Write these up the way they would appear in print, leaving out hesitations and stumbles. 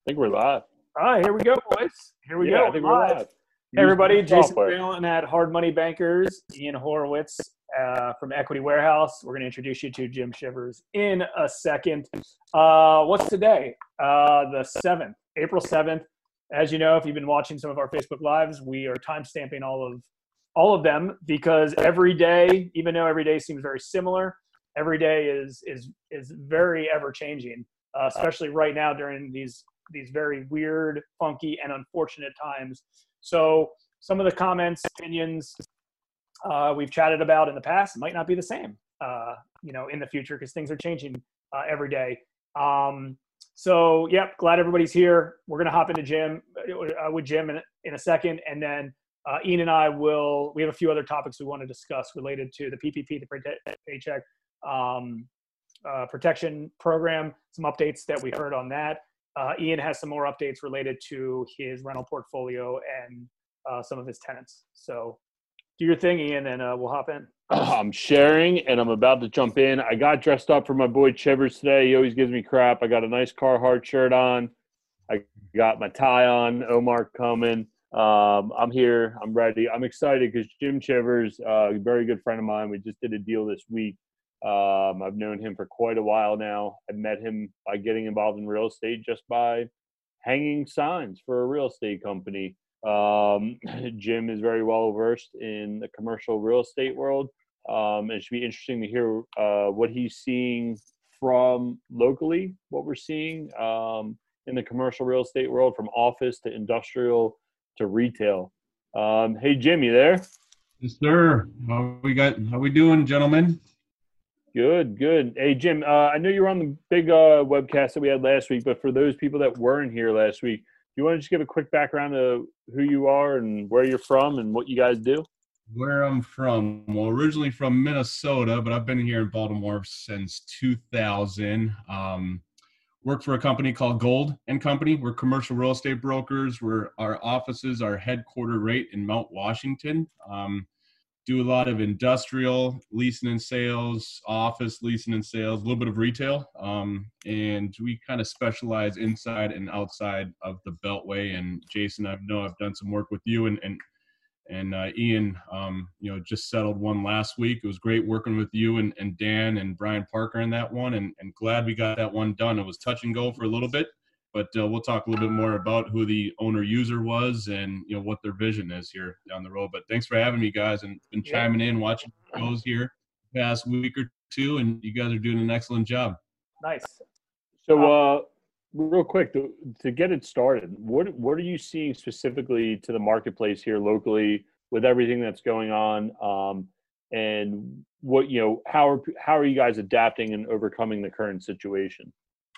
I think we're live. All right, here we go, boys. Here we go. I think we're live. Hey, everybody. Jason Valen at Hard Money Bankers. Ian Horowitz from Equity Warehouse. We're going to introduce you to Jim Shivers in a second. What's today? The 7th, April 7th. As you know, if you've been watching some of our Facebook Lives, we are timestamping all of them because every day, even though every day seems very similar, every day is very ever-changing, especially right now during these very weird, funky, and unfortunate times. So some of the comments, opinions we've chatted about in the past might not be the same, in the future because things are changing every day. So, yep, glad everybody's here. We're going to hop into Jim in a second, and then Ian and I we have a few other topics we want to discuss related to the PPP, the Paycheck Protection Program, some updates that we heard on that. Ian has some more updates related to his rental portfolio and some of his tenants. So do your thing, Ian, and we'll hop in. I'm sharing, and I'm about to jump in. I got dressed up for my boy Chivers today. He always gives me crap. I got a nice Carhartt shirt on. I got my tie on. Omar coming. I'm here. I'm ready. I'm excited because Jim Shivers, a very good friend of mine, we just did a deal this week. I've known him for quite a while now. I met him by getting involved in real estate just by hanging signs for a real estate company. Jim is very well versed in the commercial real estate world. It should be interesting to hear what he's seeing from locally, what we're seeing in the commercial real estate world, from office to industrial to retail. Hey, Jim, you there? Yes, sir. How we doing, gentlemen? Good. Hey, Jim, I know you were on the big webcast that we had last week, but for those people that weren't here last week, do you want to just give a quick background of who you are and where you're from and what you guys do? Where I'm from? Well, originally from Minnesota, but I've been here in Baltimore since 2000. Worked for a company called Gold and Company. We're commercial real estate brokers. Our offices are headquartered right in Mount Washington. Do a lot of industrial leasing and sales, office leasing and sales, a little bit of retail. And we kind of specialize inside and outside of the Beltway. And Jason, I know I've done some work with you and Ian, just settled one last week. It was great working with you and Dan and Brian Parker in that one, and glad we got that one done. It was touch and go for a little bit, but we'll talk a little bit more about who the owner user was and, what their vision is here down the road. But thanks for having me, guys, and chiming in, watching shows here the past week or two, and you guys are doing an excellent job. Nice. So real quick, to get it started, what are you seeing specifically to the marketplace here locally with everything that's going on, and what how are you guys adapting and overcoming the current situation?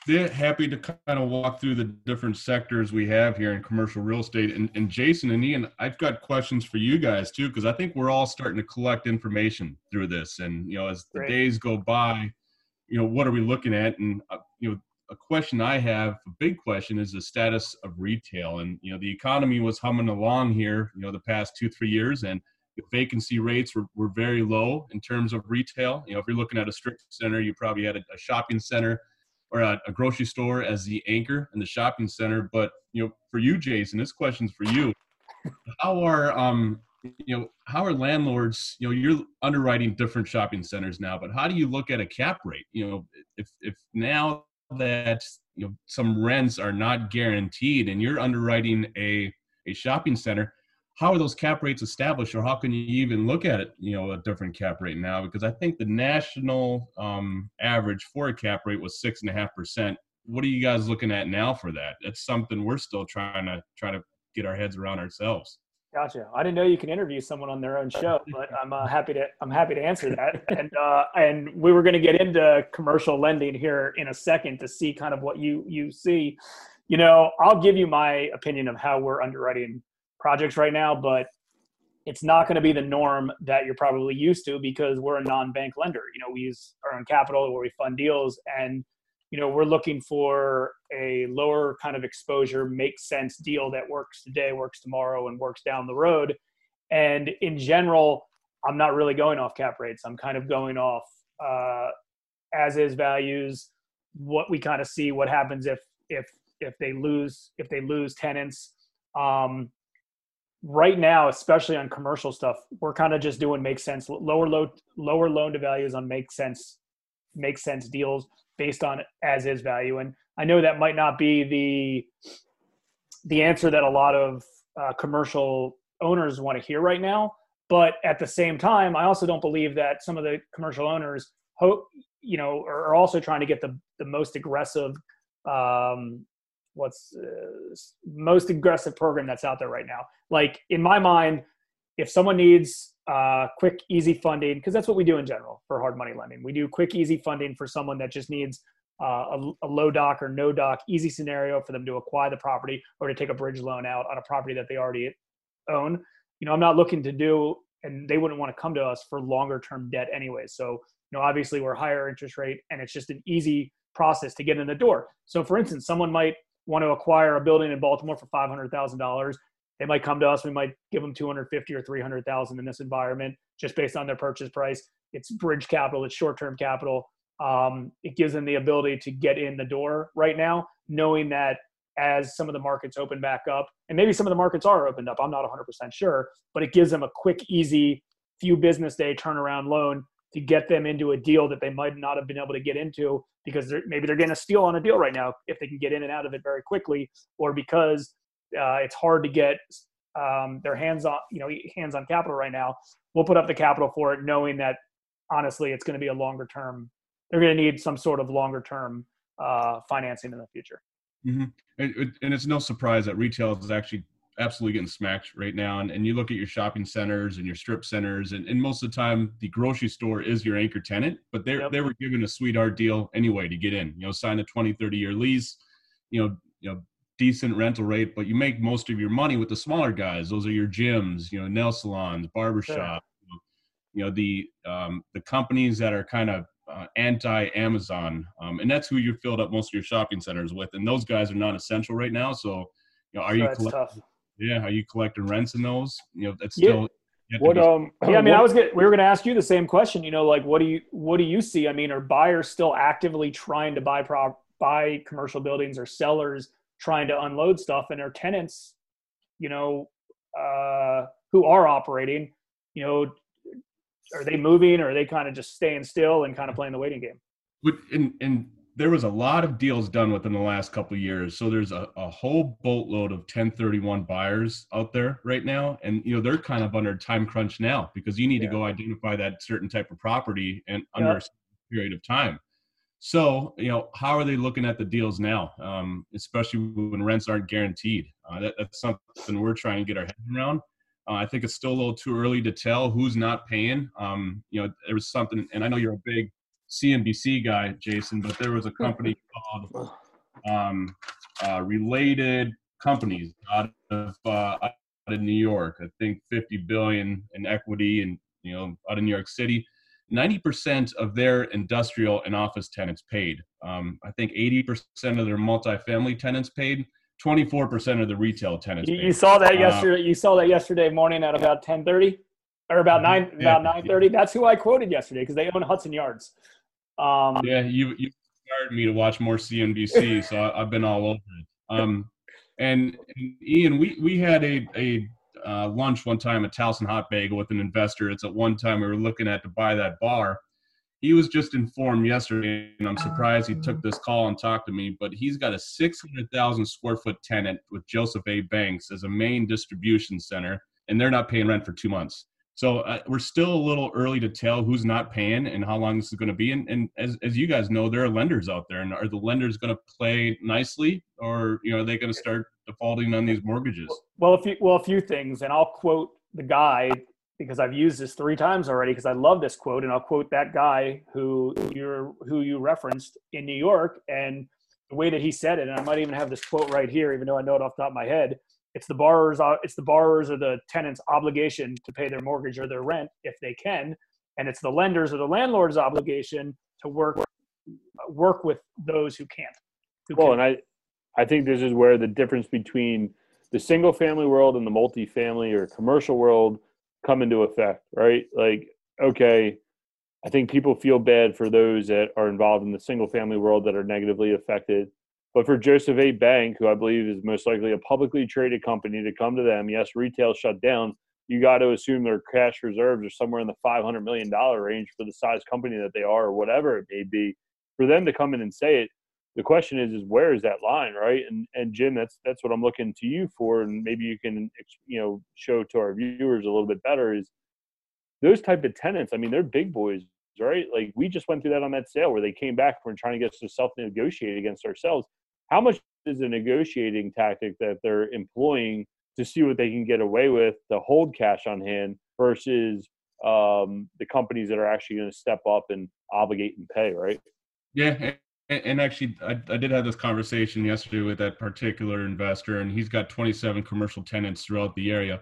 They're happy to kind of walk through the different sectors we have here in commercial real estate. And Jason and Ian, I've got questions for you guys too, because I think we're all starting to collect information through this. And as the days go by, what are we looking at? And a question I have, a big question, is the status of retail. And, the economy was humming along here, the past 2-3 years, and vacancy rates were very low in terms of retail. If you're looking at a strip center, you probably had a shopping center or a grocery store as the anchor in the shopping center. But, for you, Jason, this question's for you. How are landlords, you're underwriting different shopping centers now, but how do you look at a cap rate? If now that some rents are not guaranteed and you're underwriting a shopping center, how are those cap rates established, or how can you even look at it a different cap rate now? Because I think the national average for a cap rate was 6.5%. What are you guys looking at now for that? That's something we're still trying to get our heads around ourselves. Gotcha. I didn't know you can interview someone on their own show, but I'm happy to answer that. And we were going to get into commercial lending here in a second to see kind of what you see. I'll give you my opinion of how we're underwriting projects right now, but it's not going to be the norm that you're probably used to because we're a non-bank lender. We use our own capital where we fund deals, and we're looking for a lower kind of exposure, makes sense deal that works today, works tomorrow, and works down the road. And in general, I'm not really going off cap rates. I'm kind of going off as is values, what we kind of see, what happens if if they lose tenants. Right now, especially on commercial stuff, we're kind of just doing make sense, lower loan to values on make sense deals based on as is value. And I know that might not be the answer that a lot of commercial owners want to hear right now, but at the same time, I also don't believe that some of the commercial owners are also trying to get the most aggressive most aggressive program that's out there right now. Like, in my mind, if someone needs quick, easy funding, because that's what we do in general for hard money lending. We do quick, easy funding for someone that just needs a low doc or no doc, easy scenario for them to acquire the property or to take a bridge loan out on a property that they already own. You know, I'm not looking to do, and they wouldn't want to come to us for longer term debt anyway. So, you know, obviously we're higher interest rate and it's just an easy process to get in the door. So for instance, someone might want to acquire a building in Baltimore for $500,000. They might come to us. We might give them $250,000 or $300,000 in this environment, just based on their purchase price. It's bridge capital. It's short-term capital. It gives them the ability to get in the door right now, knowing that as some of the markets open back up, and maybe some of the markets are opened up, I'm not 100% sure, but it gives them a quick, easy, few business day turnaround loan to get them into a deal that they might not have been able to get into because maybe they're getting a steal on a deal right now if they can get in and out of it very quickly, or because it's hard to get their hands on capital right now. We'll put up the capital for it, knowing that honestly it's going to be a longer term. They're going to need some sort of longer term financing in the future. Mm-hmm. And it's no surprise that retail is actually absolutely getting smacked right now. And you look at your shopping centers and your strip centers, and most of the time the grocery store is your anchor tenant, but they were given a sweetheart deal anyway to get in, you know, sign a 20, 30 year lease, you know, decent rental rate, but you make most of your money with the smaller guys. Those are your gyms, you know, nail salons, barbershops, you know, the companies that are kind of anti-Amazon. And that's who you filled up most of your shopping centers with. And those guys are non-essential right now. So, you know, are you collecting rents in those? You know, that's still. Yeah. We were going to ask you the same question. You know, like, what do you see? I mean, are buyers still actively trying to buy commercial buildings, or sellers trying to unload stuff, and are tenants, you know, who are operating, you know, are they moving, or are they kind of just staying still and kind of playing the waiting game? And there was a lot of deals done within the last couple of years. So there's a whole boatload of 1031 buyers out there right now. And, you know, they're kind of under time crunch now because you need to go identify that certain type of property and under a certain period of time. So, you know, how are they looking at the deals now? Especially when rents aren't guaranteed. That's something we're trying to get our heads around. I think it's still a little too early to tell who's not paying. You know, there was something, and I know you're a big CNBC guy, Jason, but there was a company called Related Companies out of New York. I think $50 billion in equity, and you know, out of New York City, 90% of their industrial and office tenants paid. I think 80% of their multifamily tenants paid. 24% of the retail tenants paid. You saw that yesterday. You saw that yesterday morning at about 10:30. Or about 9:30. That's who I quoted yesterday because they own Hudson Yards. You inspired me to watch more CNBC, so I've been all over it. And Ian, we had a lunch one time at Towson Hot Bagel with an investor. It's at one time we were looking at to buy that bar. He was just informed yesterday, and I'm surprised he took this call and talked to me, but he's got a 600,000 square foot tenant with Joseph A. Banks as a main distribution center, and they're not paying rent for 2 months. So we're still a little early to tell who's not paying and how long this is going to be. And as you guys know, there are lenders out there. And are the lenders going to play nicely, or you know, are they going to start defaulting on these mortgages? Well, a few things. And I'll quote the guy because I've used this 3 times already because I love this quote. And I'll quote that guy who you referenced in New York, and the way that he said it. And I might even have this quote right here, even though I know it off the top of my head. It's the borrowers or the tenant's obligation to pay their mortgage or their rent if they can, and it's the lenders or the landlord's obligation to work with those who can't. And I think this is where the difference between the single family world and the multifamily or commercial world come into effect, right? Like, okay, I think people feel bad for those that are involved in the single family world that are negatively affected. But for Joseph A. Bank, who I believe is most likely a publicly traded company, to come to them, yes, retail shut down, you got to assume their cash reserves are somewhere in the $500 million range for the size company that they are, or whatever it may be. For them to come in and say it, the question is where is that line, right? And Jim, that's what I'm looking to you for, and maybe you can, you know, show to our viewers a little bit better is those type of tenants. I mean, they're big boys, right? Like we just went through that on that sale where they came back from trying to get us to self-negotiate against ourselves. How much is a negotiating tactic that they're employing to see what they can get away with to hold cash on hand versus the companies that are actually going to step up and obligate and pay, right? Yeah. And actually, I did have this conversation yesterday with that particular investor, and he's got 27 commercial tenants throughout the area.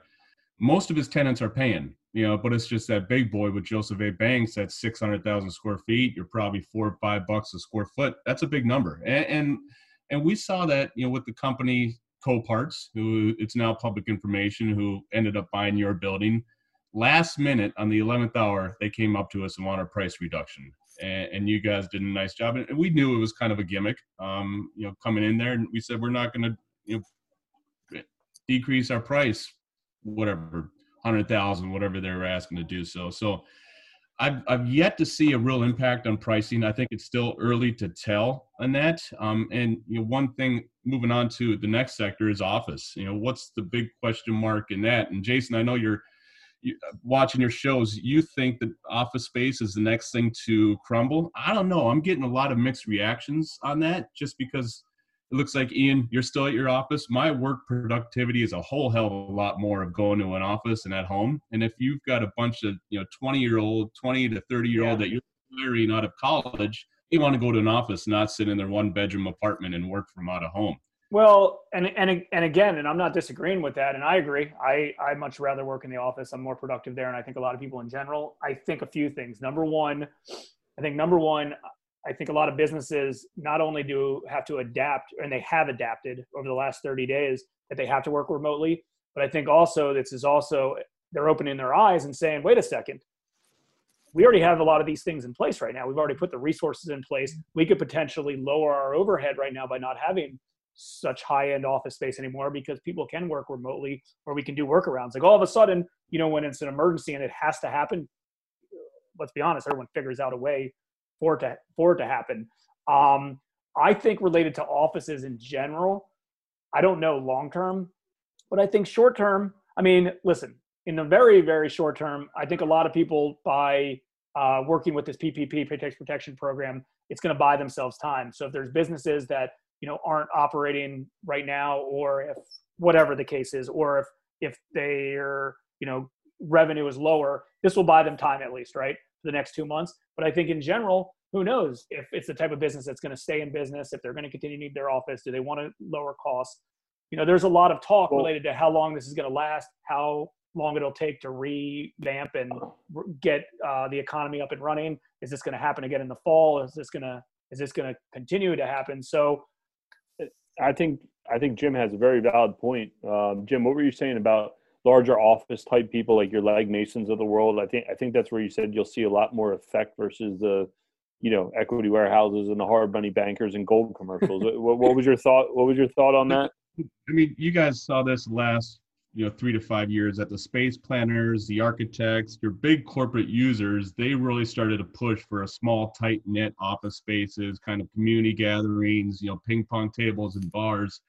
Most of his tenants are paying, you know, but it's just that big boy with Joseph A. Banks at 600,000 square feet. You're probably $4 or $5 a square foot. That's a big number. And we saw that, you know, with the company Coparts, who it's now public information, who ended up buying your building. Last minute, on the 11th hour, they came up to us and wanted a price reduction. And you guys did a nice job. And we knew it was kind of a gimmick, you know, coming in there. And we said, we're not going to, you know, decrease our price, whatever, 100,000, whatever they were asking to do. So I've yet to see a real impact on pricing. I think it's still early to tell on that. And, you know, one thing, moving on to the next sector is office. You know, what's the big question mark in that? And Jason, I know you're watching your shows, you think that office space is the next thing to crumble. I don't know. I'm getting a lot of mixed reactions on that just because it looks like, Ian, you're still at your office. My work productivity is a whole hell of a lot more of going to an office and at home. And if you've got a bunch of, you know, 20 to 30-year-old that you're hiring out of college, you want to go to an office, not sit in their one-bedroom apartment and work from out of home. Well, and again, and I'm not disagreeing with that, and I agree. I much rather work in the office. I'm more productive there, and I think a lot of people in general. I think a few things. Number one, I think a lot of businesses not only do have to adapt, and they have adapted over the last 30 days, that they have to work remotely, but I think also this is also, they're opening their eyes and saying, wait a second, we already have a lot of these things in place right now. We've already put the resources in place. We could potentially lower our overhead right now by not having such high-end office space anymore because people can work remotely or we can do workarounds. Like all of a sudden, you know, when it's an emergency and it has to happen, let's be honest, everyone figures out a way for it to happen. I think related to offices in general, I don't know long-term, but I think short-term, I mean, listen, in the very, very short term, I think a lot of people by working with this PPP, Paycheck Protection Program, it's going to buy themselves time. So if there's businesses that, you know, aren't operating right now, or if whatever the case is, or if their, you know, revenue is lower, this will buy them time at least, right, for the next 2 months. But I think in general, who knows if it's the type of business that's going to stay in business, if they're going to continue to need their office, do they want to lower costs? You know, there's a lot of talk related to how long this is going to last, how long it'll take to revamp and get the economy up and running. Is this going to happen again in the fall? Is this going to continue to happen? So I think Jim has a very valid point. Jim, what were you saying about larger office type people like your leg masons of the world? I think that's where you said you'll see a lot more effect versus the, you know, equity warehouses and the hard money bankers and gold commercials. What was your thought? What was your thought on that? I mean, you guys saw this last, you know, 3 to 5 years that the space planners, the architects, your big corporate users, they really started to push for a small, tight-knit office spaces, kind of community gatherings, you know, ping pong tables and bars.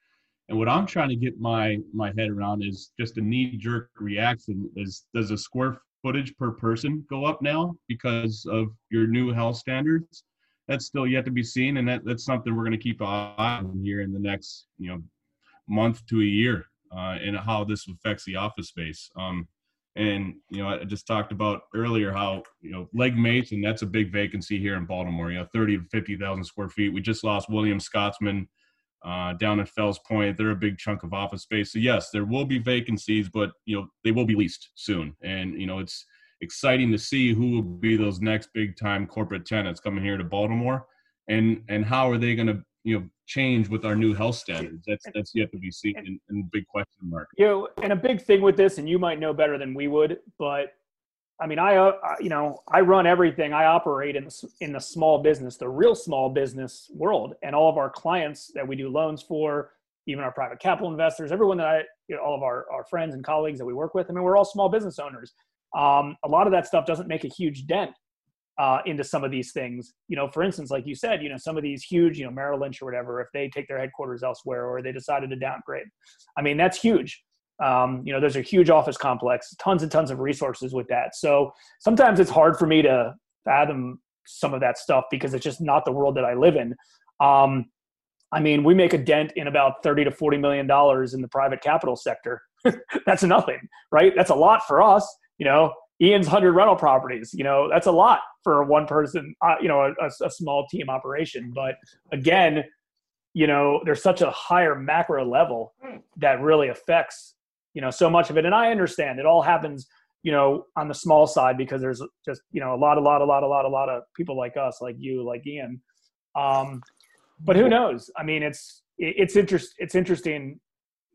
And what I'm trying to get my head around is just a knee-jerk reaction is, does the square footage per person go up now because of your new health standards? That's still yet to be seen, and that's something we're going to keep an eye on here in the next, you know, month to a year. And how this affects the office space. And, you know, I just talked about earlier how, you know, leg mason, that's a big vacancy here in Baltimore, you know, 30 to 50,000 square feet. We just lost William Scotsman down at Fells Point. They're a big chunk of office space. So, yes, there will be vacancies, but, you know, they will be leased soon. And, you know, it's exciting to see who will be those next big-time corporate tenants coming here to Baltimore. And how are they going to, you know, change with our new health standards? That's yet to be seen and big question mark. You know, and a big thing with this, and you might know better than we would, but I mean, I run everything. I operate in the small business, the real small business world, and all of our clients that we do loans for, even our private capital investors, everyone that all of our friends and colleagues that we work with. I mean, we're all small business owners. A lot of that stuff doesn't make a huge dent into some of these things. You know, for instance, like you said, you know, some of these huge, you know, Merrill Lynch or whatever, if they take their headquarters elsewhere or they decided to downgrade, I mean, that's huge. You know, there's a huge office complex, tons and tons of resources with that. So sometimes it's hard for me to fathom some of that stuff because it's just not the world that I live in. I mean, we make a dent in about $30 to $40 million in the private capital sector. That's nothing, right? That's a lot for us. You know, Ian's 100 rental properties, you know, that's a lot for one person, you know, a small team operation. But again, you know, there's such a higher macro level that really affects, you know, so much of it. And I understand it all happens, you know, on the small side because there's just, you know, a lot of people like us, like you, like Ian. But who knows? I mean, it's interesting,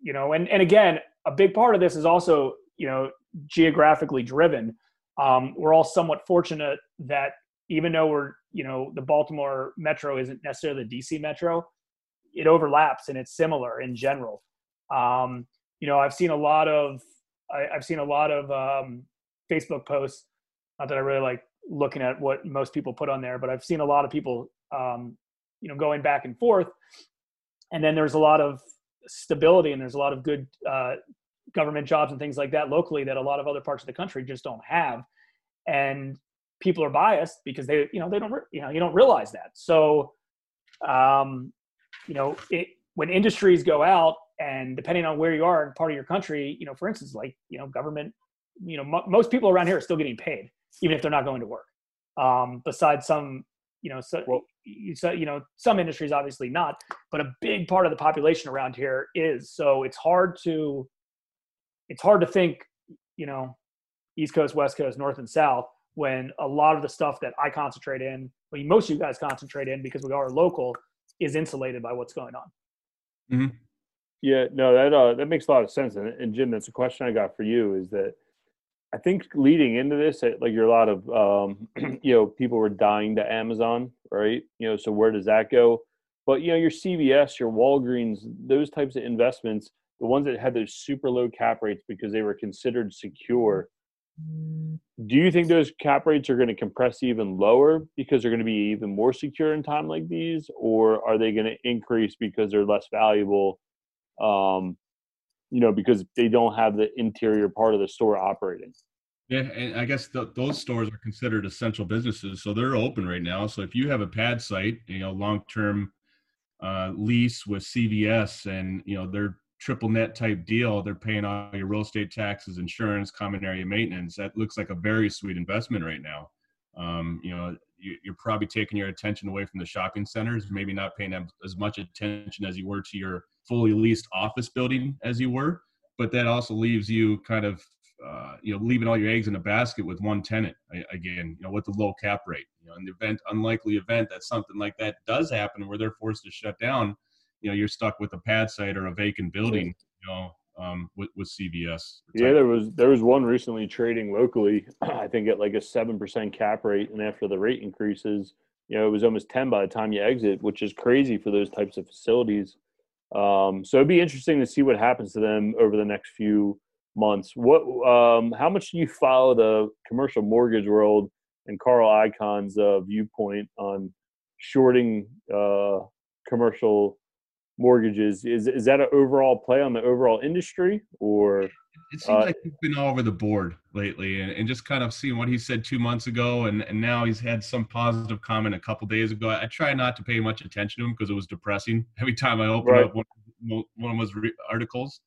you know, and again, a big part of this is also, you know, geographically driven. We're all somewhat fortunate that even though we're, you know, the Baltimore metro isn't necessarily the DC metro, it overlaps and it's similar in general. You know, I've seen a lot of Facebook posts, not that I really like looking at what most people put on there, but I've seen a lot of people, you know, going back and forth. And then there's a lot of stability and there's a lot of good government jobs and things like that locally that a lot of other parts of the country just don't have. And people are biased because you don't realize that. So, you know, when industries go out and depending on where you are in part of your country, you know, for instance, like, you know, government, you know, most people around here are still getting paid, even if they're not going to work. Besides some, you know, some industries, obviously not, but a big part of the population around here is, so it's hard to think, you know, East Coast, West Coast, North and South, when a lot of the stuff that I concentrate in, well, most of you guys concentrate in because we are local, is insulated by what's going on. Mm-hmm. Yeah, no, that makes a lot of sense. And Jim, that's a question I got for you is that I think leading into this, like you're a lot of, you know, people were dying to Amazon, right? You know, so where does that go? But, you know, your CVS, your Walgreens, those types of investments, the ones that had those super low cap rates because they were considered secure. Do you think those cap rates are going to compress even lower because they're going to be even more secure in time like these, or are they going to increase because they're less valuable, you know, because they don't have the interior part of the store operating? Yeah, and I guess those stores are considered essential businesses, so they're open right now. So if you have a pad site, you know, long-term lease with CVS and, you know, they're triple net type deal, they're paying all your real estate taxes, insurance, common area maintenance. That looks like a very sweet investment right now. You know, you're probably taking your attention away from the shopping centers, maybe not paying as much attention as you were to your fully leased office building as you were, but that also leaves you kind of, you know, leaving all your eggs in a basket with one tenant again, you know, with the low cap rate. You know, in the unlikely event that something like that does happen where they're forced to shut down, you know, you're stuck with a pad site or a vacant building, you know, with CVS. Yeah, there was one recently trading locally, I think at like a 7% cap rate. And after the rate increases, you know, it was almost 10 by the time you exit, which is crazy for those types of facilities. So it'd be interesting to see what happens to them over the next few months. How much do you follow the commercial mortgage world and Carl Icahn's viewpoint on shorting commercial mortgages? Is that an overall play on the overall industry, or it seems like he's been all over the board lately, and just kind of seeing what he said 2 months ago, and now he's had some positive comment a couple days ago. I try not to pay much attention to him because it was depressing every time I opened up one of those articles.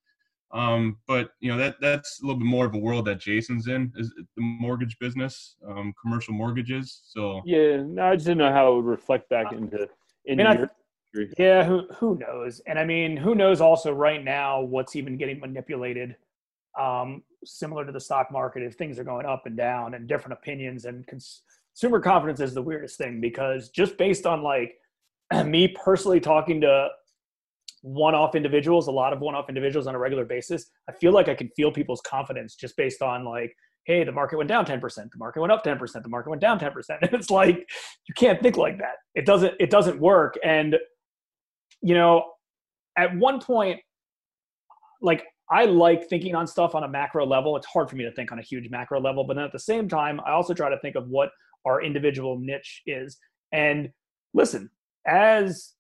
But you know, that's a little bit more of a world that Jason's in, is the mortgage business, commercial mortgages. So yeah, no, I just didn't know how it would reflect back into your. Yeah, who knows? And I mean, who knows also right now what's even getting manipulated, similar to the stock market, if things are going up and down and different opinions, and consumer confidence is the weirdest thing, because just based on like me personally talking to a lot of one-off individuals on a regular basis, I feel like I can feel people's confidence just based on like hey, the market went down 10%, the market went up 10%, the market went down 10%. And it's like, you can't think like that. It doesn't work. And, you know, at one point, like, I like thinking on stuff on a macro level. It's hard for me to think on a huge macro level, but then at the same time, I also try to think of what our individual niche is. And listen, as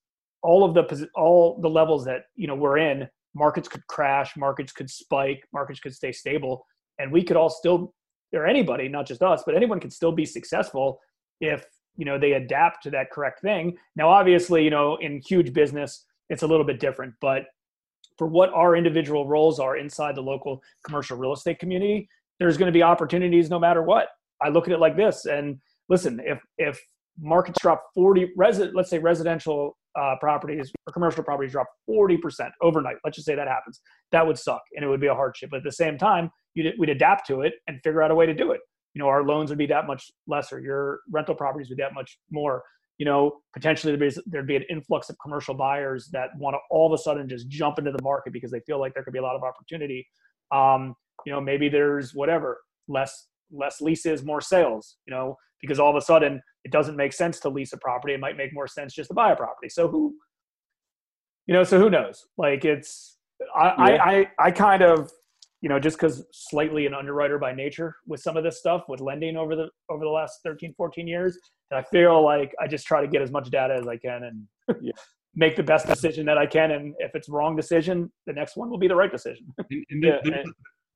all the levels that, you know, we're in, markets could crash, markets could spike, markets could stay stable, and we could all still, or anybody, not just us, but anyone could still be successful if, you know, they adapt to that correct thing. Now, obviously, you know, in huge business, it's a little bit different, but for what our individual roles are inside the local commercial real estate community, there's going to be opportunities no matter what. I look at it like this, and listen, if markets drop 40, let's say residential properties or commercial properties drop 40% overnight, let's just say that happens, that would suck and it would be a hardship. But at the same time, we'd adapt to it and figure out a way to do it. You know, our loans would be that much lesser, your rental properties would be that much more. You know, potentially there'd be an influx of commercial buyers that want to all of a sudden just jump into the market because they feel like there could be a lot of opportunity. You know, maybe there's whatever, less leases, more sales, you know, because all of a sudden it doesn't make sense to lease a property. It might make more sense just to buy a property. So who knows? Like I kind of, you know, just because slightly an underwriter by nature with some of this stuff with lending over the last 13, 14 years, and I feel like I just try to get as much data as I can and make the best decision that I can. And if it's wrong decision, the next one will be the right decision.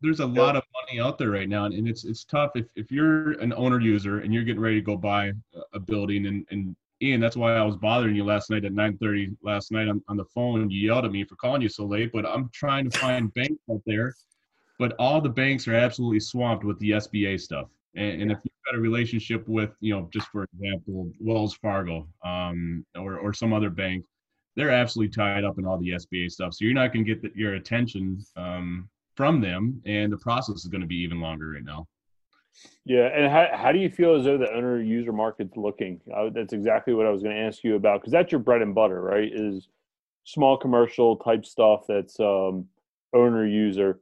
There's a lot of money out there right now. And it's tough. If you're an owner user and you're getting ready to go buy a building, and Ian, that's why I was bothering you last night at 9:30 last night on the phone. You yelled at me for calling you so late, but I'm trying to find banks out there. But all the banks are absolutely swamped with the SBA stuff. And if you've got a relationship with, you know, just for example, Wells Fargo or some other bank, they're absolutely tied up in all the SBA stuff. So you're not going to get your attention from them. And the process is going to be even longer right now. Yeah. And how do you feel as though the owner user market's looking? That's exactly what I was going to ask you about, because that's your bread and butter, right? Is small commercial type stuff that's owner user.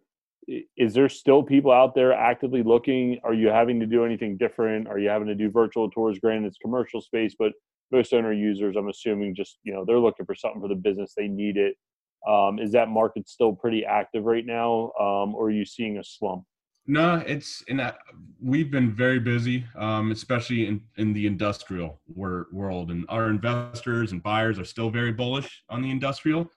Is there still people out there actively looking? Are you having to do anything different? Are you having to do virtual tours? Granted, it's commercial space, but most owner users, I'm assuming, just, you know, they're looking for something for the business. They need it. Is that market still pretty active right now? Or are you seeing a slump? No, we've been very busy, especially in the industrial world, and our investors and buyers are still very bullish on the industrial.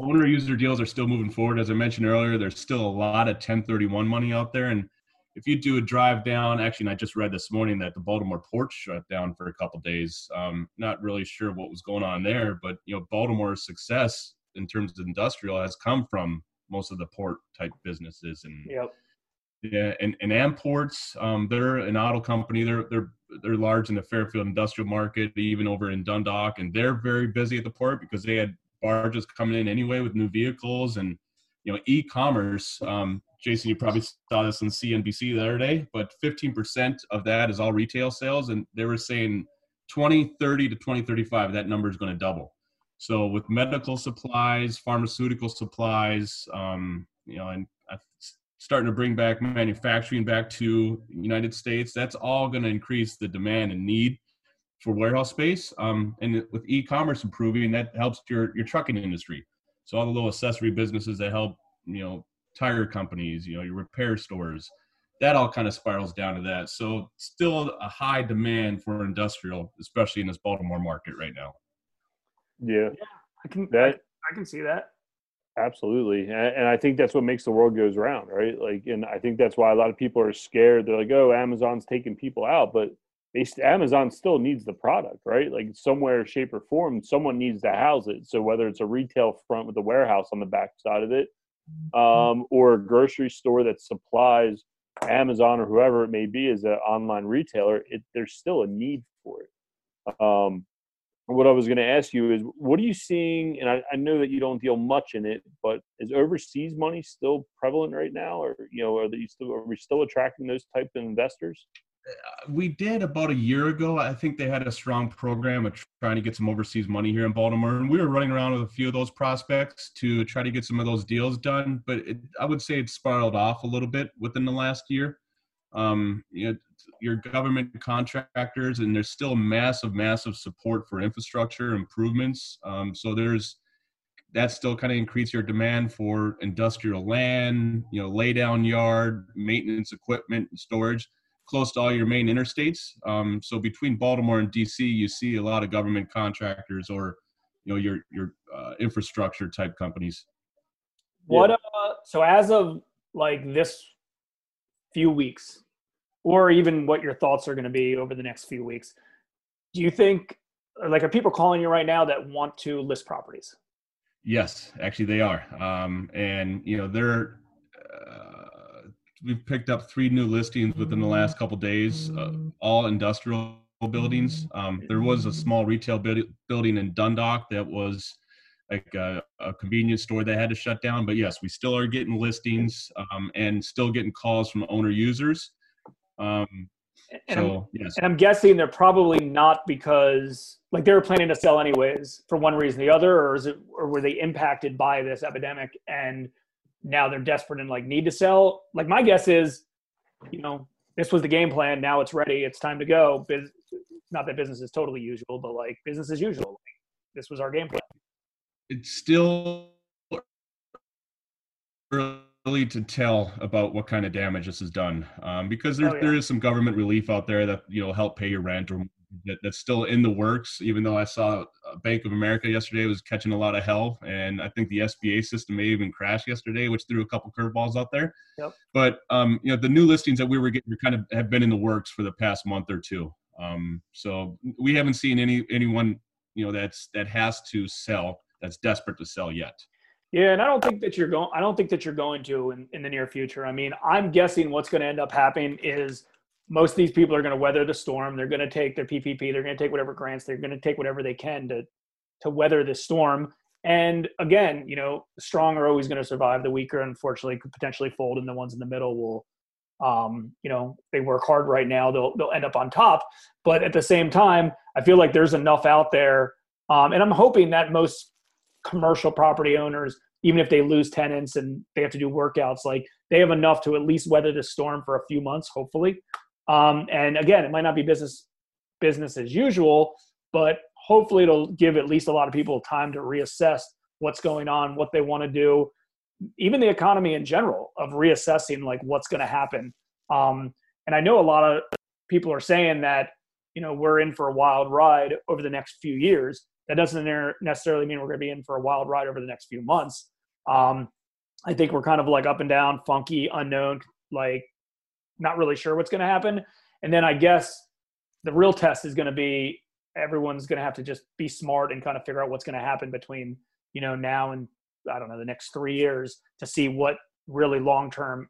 Owner user deals are still moving forward. As I mentioned earlier, there's still a lot of 1031 money out there. And if you do a drive down, actually, and I just read this morning that the Baltimore port shut down for a couple of days. Not really sure what was going on there, but, you know, Baltimore's success in terms of industrial has come from most of the port type businesses. And and Amports, they're an auto company. They're large in the Fairfield industrial market, even over in Dundalk, and they're very busy at the port because they had barges coming in anyway with new vehicles. And, you know, e-commerce, Jason, you probably saw this on CNBC the other day, but 15% of that is all retail sales. And they were saying 2030 to 2035, that number is going to double. So with medical supplies, pharmaceutical supplies, you know, and starting to bring back manufacturing back to the United States, that's all going to increase the demand and need for warehouse space, and with e-commerce improving, that helps your trucking industry. So all the little accessory businesses that help, you know, tire companies, you know, your repair stores, that all kind of spirals down to that. So still a high demand for industrial, especially in this Baltimore market right now. Yeah, I can see that. Absolutely, and I think that's what makes the world goes round, right? Like, and I think that's why a lot of people are scared. They're like, oh, Amazon's taking people out, but Amazon still needs the product, right? Like somewhere, shape, or form, someone needs to house it. So whether it's a retail front with a warehouse on the back side of it, or a grocery store that supplies Amazon or whoever it may be as an online retailer, there's still a need for it. What I was going to ask you is, what are you seeing? And I know that you don't deal much in it, but is overseas money still prevalent right now? Or, you know, are we still attracting those type of investors? we did about a year ago. I think they had a strong program of trying to get some overseas money here in Baltimore. And we were running around with a few of those prospects to try to get some of those deals done. But I would say it spiraled off a little bit within the last year. You know, your government contractors, and there's still massive, massive support for infrastructure improvements. So there's, that still kind of increase your demand for industrial land, you know, lay down yard, maintenance equipment and storage close to all your main interstates. So between Baltimore and DC, you see a lot of government contractors or, you know, your infrastructure type companies. What, so as of like this few weeks, or even what your thoughts are going to be over the next few weeks, do you think, like, are people calling you right now that want to list properties? Yes, actually they are. And you know, they're, we've picked up 3 new listings within the last couple of days, all industrial buildings. There was a small retail building in Dundalk that was like a convenience store that had to shut down. But yes, we still are getting listings, and still getting calls from owner users. And I'm guessing they're probably not because like they were planning to sell anyways for one reason or the other, or is it, or were they impacted by this epidemic and now they're desperate and like need to sell? Like my guess is, you know, this was the game plan. Now it's ready. It's time to go. Not that business is totally usual, but like business as usual. Like, this was our game plan. It's still early to tell about what kind of damage this has done, because there is some government relief out there that, you know, help pay your rent or that's still in the works, even though I saw Bank of America yesterday was catching a lot of hell. And I think the SBA system may even crash yesterday, which threw a couple curveballs out there. Yep. But, you know, the new listings that we were getting kind of have been in the works for the past month or two. So we haven't seen anyone, you know, that has to sell, that's desperate to sell yet. Yeah, and I don't think that you're going to in the near future. I mean, I'm guessing what's going to end up happening is most of these people are going to weather the storm. They're going to take their PPP. They're going to take whatever grants. They're going to take whatever they can to weather this storm. And again, you know, the strong are always going to survive. The weaker, unfortunately, could potentially fold, and the ones in the middle will, you know, they work hard right now. They'll end up on top. But at the same time, I feel like there's enough out there, and I'm hoping that most commercial property owners, even if they lose tenants and they have to do workouts, like they have enough to at least weather the storm for a few months, hopefully. And again, it might not be business as usual, but hopefully it'll give at least a lot of people time to reassess what's going on, what they want to do, even the economy in general, of reassessing like what's going to happen. And I know a lot of people are saying that, you know, we're in for a wild ride over the next few years. That doesn't necessarily mean we're going to be in for a wild ride over the next few months. I think we're kind of like up and down, funky, unknown, like not really sure what's going to happen. And then I guess the real test is going to be everyone's going to have to just be smart and kind of figure out what's going to happen between, you know, now and I don't know, the next 3 years to see what really long-term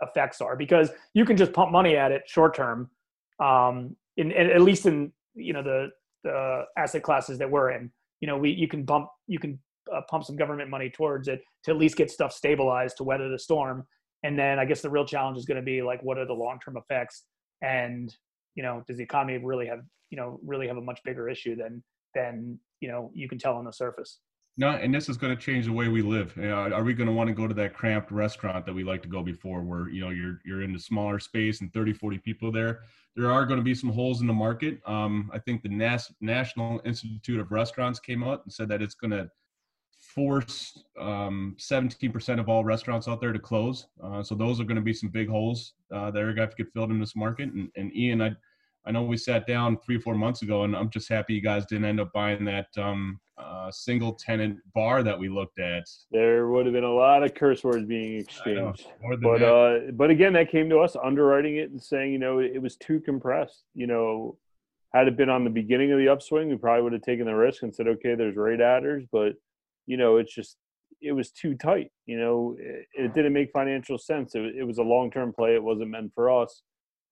effects are, because you can just pump money at it short-term, at least in, you know, the asset classes that we're in, you know, you can pump some government money towards it to at least get stuff stabilized to weather the storm. And then I guess the real challenge is going to be like, what are the long-term effects? And, you know, does the economy really have a much bigger issue than, you know, you can tell on the surface? No, and this is going to change the way we live. Are we going to want to go to that cramped restaurant that we like to go before where, you know, you're in a smaller space and 30, 40 people there? There are going to be some holes in the market. I think the National Institute of Restaurants came out and said that it's going to force 17% of all restaurants out there to close. So those are going to be some big holes that are going to have to get filled in this market. And Ian, I know we sat down 3-4 months ago, and I'm just happy you guys didn't end up buying that single tenant bar that we looked at. There would have been a lot of curse words being exchanged. But again, that came to us underwriting it and saying, you know, it was too compressed. You know, had it been on the beginning of the upswing, we probably would have taken the risk and said, okay, there's rate adders, but you know, it's just, it was too tight. You know, it didn't make financial sense. It was a long-term play. It wasn't meant for us.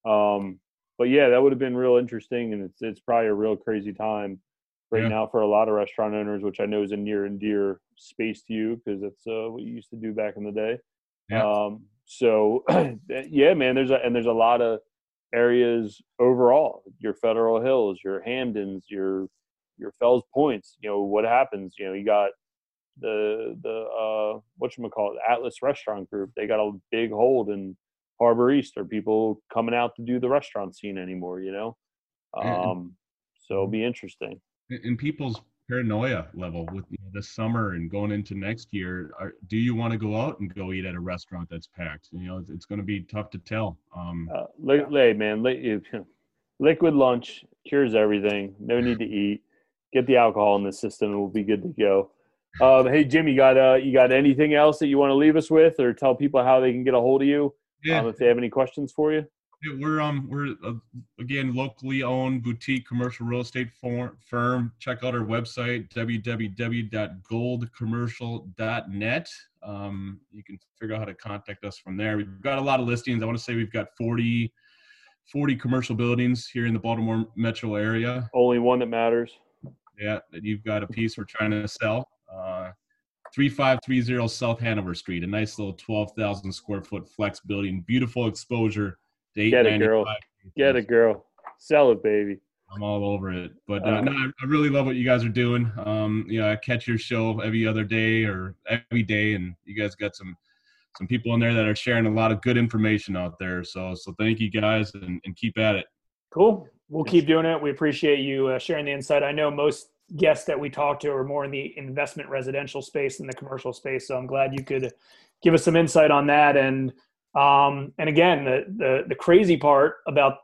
But yeah, that would have been real interesting, and it's probably a real crazy time right now for a lot of restaurant owners, which I know is a near and dear space to you because that's what you used to do back in the day. Yeah. So yeah, man, there's a lot of areas overall, your Federal Hills, your Hampdens, your Fells Points. You know, what happens? You know, you got the Atlas Restaurant Group. They got a big hold in Harbor East. Are people coming out to do the restaurant scene anymore, you know? So it'll be interesting. And people's paranoia level with this summer and going into next year, do you want to go out and go eat at a restaurant that's packed? You know, it's going to be tough to tell. Liquid lunch cures everything. No need to eat. Get the alcohol in the system and we'll be good to go. Hey, Jim, you got anything else that you want to leave us with or tell people how they can get a hold of you if they have any questions for you? Yeah, we're again, locally owned boutique commercial real estate firm. Check out our website, www.goldcommercial.net. You can figure out how to contact us from there. We've got a lot of listings. I want to say we've got 40 commercial buildings here in the Baltimore metro area. Only one that matters. Yeah, that you've got a piece we're trying to sell. 3530 South Hanover Street, a nice little 12,000 square foot flex building, beautiful exposure. Get a girl. Get a girl. Sell it, baby. I'm all over it. But I really love what you guys are doing. I catch your show every day, and you guys got some people in there that are sharing a lot of good information out there. So thank you guys, and keep at it. Cool. We'll keep doing it. We appreciate you sharing the insight. I know most guests that we talk to are more in the investment residential space than the commercial space, so I'm glad you could give us some insight on that. And again, the crazy part about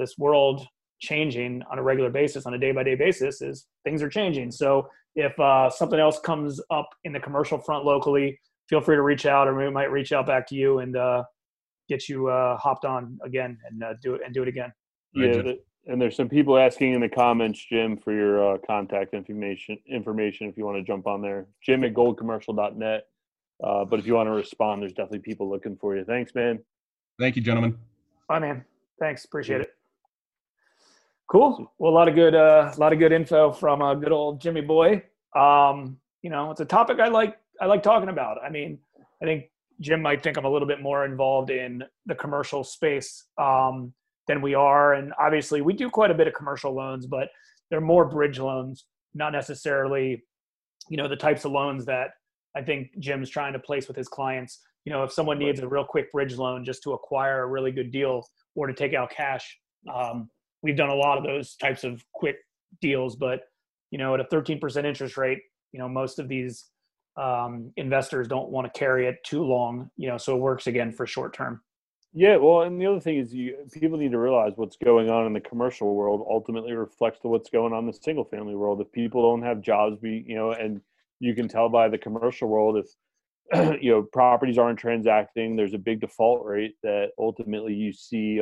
this world changing on a regular basis, on a day-by-day basis, is things are changing. So if something else comes up in the commercial front locally, feel free to reach out, or we might reach out back to you and get you hopped on again and do it again. Yeah, and there's some people asking in the comments, Jim, for your contact information if you want to jump on there. Jim at goldcommercial.net. But if you want to respond, there's definitely people looking for you. Thanks, man. Thank you, gentlemen. Bye, man. Thanks. Appreciate it. Cool. Well, a lot of good info from good old Jimmy boy. It's a topic I like talking about. I mean, I think Jim might think I'm a little bit more involved in the commercial space than we are. And obviously we do quite a bit of commercial loans, but they're more bridge loans, not necessarily, the types of loans that I think Jim's trying to place with his clients. You know, if someone needs a real quick bridge loan just to acquire a really good deal or to take out cash, we've done a lot of those types of quick deals. But, at a 13% interest rate, most of these investors don't want to carry it too long, so it works again for short term. Yeah, well, and the other thing is people need to realize what's going on in the commercial world ultimately reflects to what's going on in the single family world. If people don't have jobs, and you can tell by the commercial world, if properties aren't transacting, there's a big default rate that ultimately you see,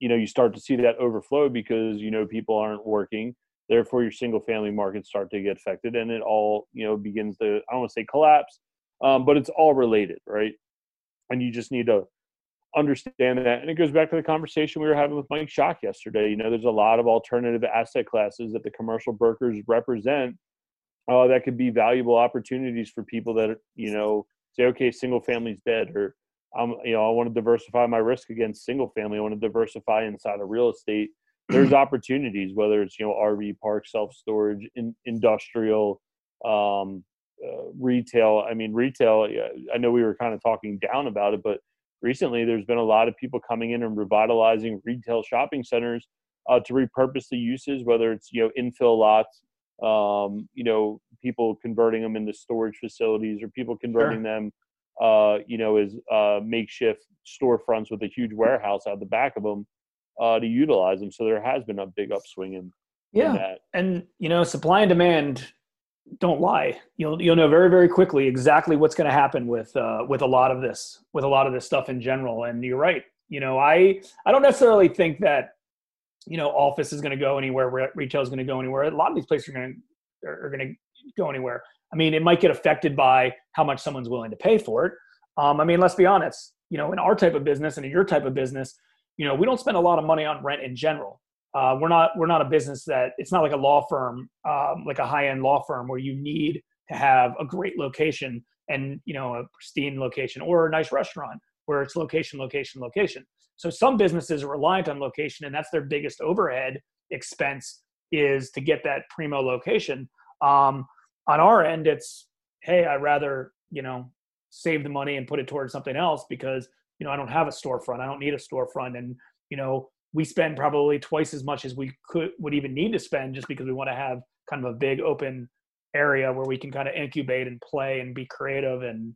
you start to see that overflow because, people aren't working. Therefore, your single family markets start to get affected, and it all, begins to, I don't want to say collapse, but it's all related, right? And you just need to understand that. And it goes back to the conversation we were having with Mike Shock yesterday. There's a lot of alternative asset classes that the commercial brokers represent. That could be valuable opportunities for people that, say, okay, single family's dead, or I want to diversify my risk against single family. I want to diversify inside of real estate. There's opportunities, whether it's, RV park, self-storage, industrial, retail. I mean, retail, I know we were kind of talking down about it, but recently there's been a lot of people coming in and revitalizing retail shopping centers to repurpose the uses, whether it's, infill lots, people converting them into storage facilities, or people converting them, as makeshift storefronts with a huge warehouse out the back of them to utilize them. So there has been a big upswing in that. And supply and demand don't lie. You'll know very, very quickly exactly what's going to happen with a lot of this stuff in general. And you're right. I don't necessarily think that office is going to go anywhere. Retail is going to go anywhere. A lot of these places are going to go anywhere. I mean, it might get affected by how much someone's willing to pay for it. Let's be honest. In our type of business and in your type of business, we don't spend a lot of money on rent in general. We're not a business that, it's not like a law firm, like a high-end law firm where you need to have a great location and a pristine location or a nice restaurant. where it's location, location, location. So some businesses are reliant on location, and that's their biggest overhead expense is to get that primo location. On our end, it's, hey, I'd rather, you know, save the money and put it towards something else because, you know, I don't have a storefront. I don't need a storefront. And, you know, we spend probably twice as much as we would even need to spend just because we want to have kind of a big open area where we can kind of incubate and play and be creative. And,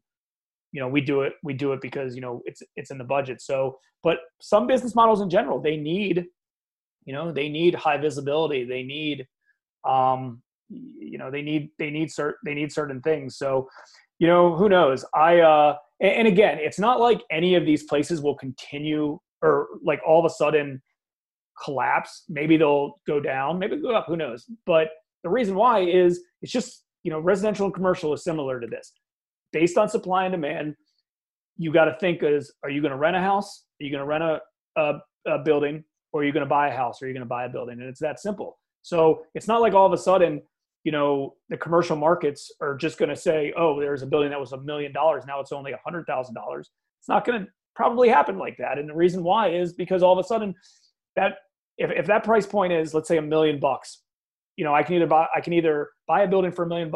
you know, we do it because, you know, it's in the budget. So, but some business models in general, they need, you know, they need high visibility. They need, you know, they need certain things. So, you know, who knows? And again, it's not like any of these places will continue or like all of a sudden collapse. Maybe they'll go down, maybe they'll go up, who knows? But the reason why is it's just, you know, residential and commercial is similar to this. Based on supply and demand, you got to think is, are you going to rent a house? Are you going to rent a building? Or are you going to buy a house? Or are you going to buy a building? And it's that simple. So it's not like all of a sudden, you know, the commercial markets are just going to say, oh, there's a building that was $1 million. Now it's only $100,000. It's not going to probably happen like that. And the reason why is because all of a sudden that if that price point is, let's say $1 million, you know, I can either buy a building for $1 million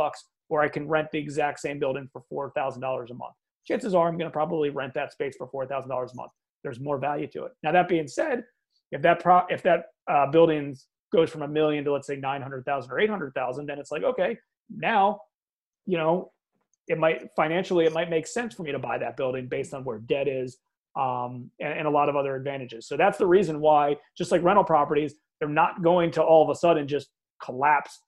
or I can rent the exact same building for $4,000 a month. Chances are I'm going to probably rent that space for $4,000 a month. There's more value to it. Now, that being said, if that building goes from $1 million to, let's say, 900,000 or 800,000, then it's like, okay, now, you know, it might make sense for me to buy that building based on where debt is, and a lot of other advantages. So that's the reason why, just like rental properties, they're not going to all of a sudden just collapse.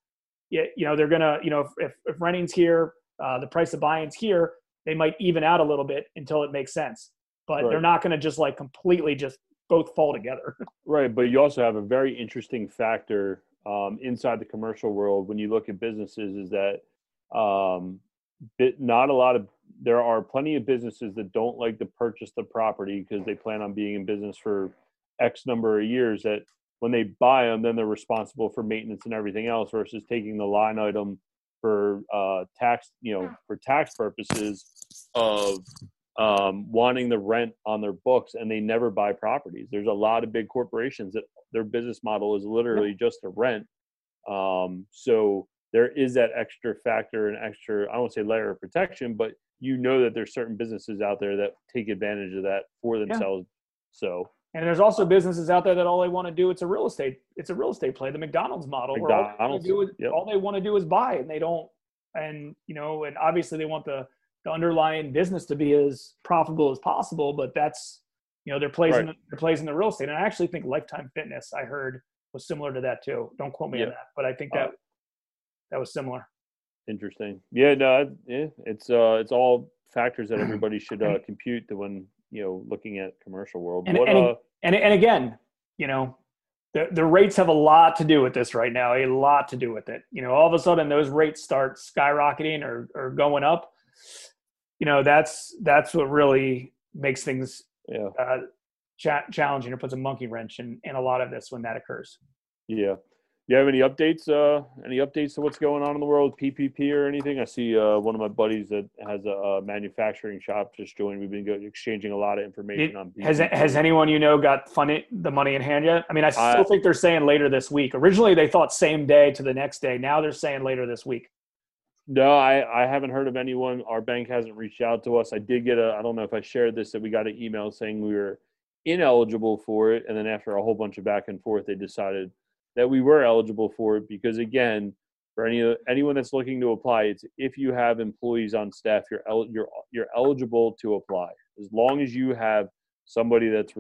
You know, they're going to, you know, if renting's here, the price of buying's here, they might even out a little bit until it makes sense, but right. They're not going to just like completely just both fall together. Right. But you also have a very interesting factor inside the commercial world when you look at businesses is that there are plenty of businesses that don't like to purchase the property because they plan on being in business for X number of years, that when they buy them, then they're responsible for maintenance and everything else versus taking the line item for tax purposes of wanting the rent on their books, and they never buy properties. There's a lot of big corporations that their business model is literally just to rent. So there is that extra factor and extra, I won't say layer of protection, but you know that there's certain businesses out there that take advantage of that for themselves. Yeah. So, and there's also businesses out there that all they want to do, it's a real estate play, the McDonald's model. McDonald's, where all they want to do is buy, and they don't, and you know, and obviously they want the underlying business to be as profitable as possible, but that's, you know, they're plays in the real estate. And I actually think Lifetime Fitness, I heard, was similar to that too. Don't quote me on that, but I think that was similar. Interesting. Yeah, no, yeah, it's all factors that everybody should compute to when, you know, looking at commercial world. And again, you know, the rates have a lot to do with this right now, a lot to do with it. You know, all of a sudden those rates start skyrocketing or going up. You know, that's what really makes things challenging or puts a monkey wrench in a lot of this when that occurs. Yeah. You have any updates? Any updates to what's going on in the world, PPP or anything? I see one of my buddies that has a manufacturing shop just joined. We've been exchanging a lot of information on PPP. Has anyone you know got the money in hand yet? I mean, I still think they're saying later this week. Originally, they thought same day to the next day. Now they're saying later this week. No, I haven't heard of anyone. Our bank hasn't reached out to us. I did get I don't know if I shared this, that we got an email saying we were ineligible for it. And then after a whole bunch of back and forth, they decided that we were eligible for it because, again, for anyone that's looking to apply, it's if you have employees on staff, you're eligible to apply as long as you have somebody that's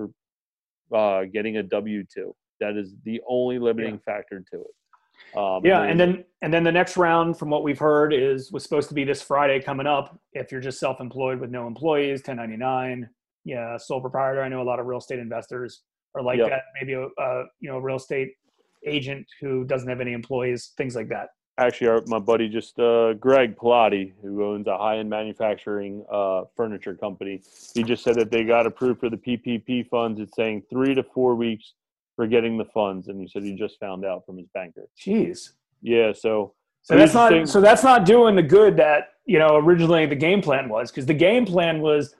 getting a W-2. That is the only limiting factor to it. And then the next round, from what we've heard, was supposed to be this Friday coming up. If you're just self-employed with no employees, 1099, sole proprietor. I know a lot of real estate investors are like that. Maybe a real estate agent who doesn't have any employees, things like that. Actually, my buddy just Greg Pilati, who owns a high-end manufacturing furniture company, he just said that they got approved for the PPP funds. It's saying 3 to 4 weeks. For getting the funds, and he said he just found out from his banker. Jeez. Yeah, so that's not doing the good that, you know, originally the game plan was, because the game plan was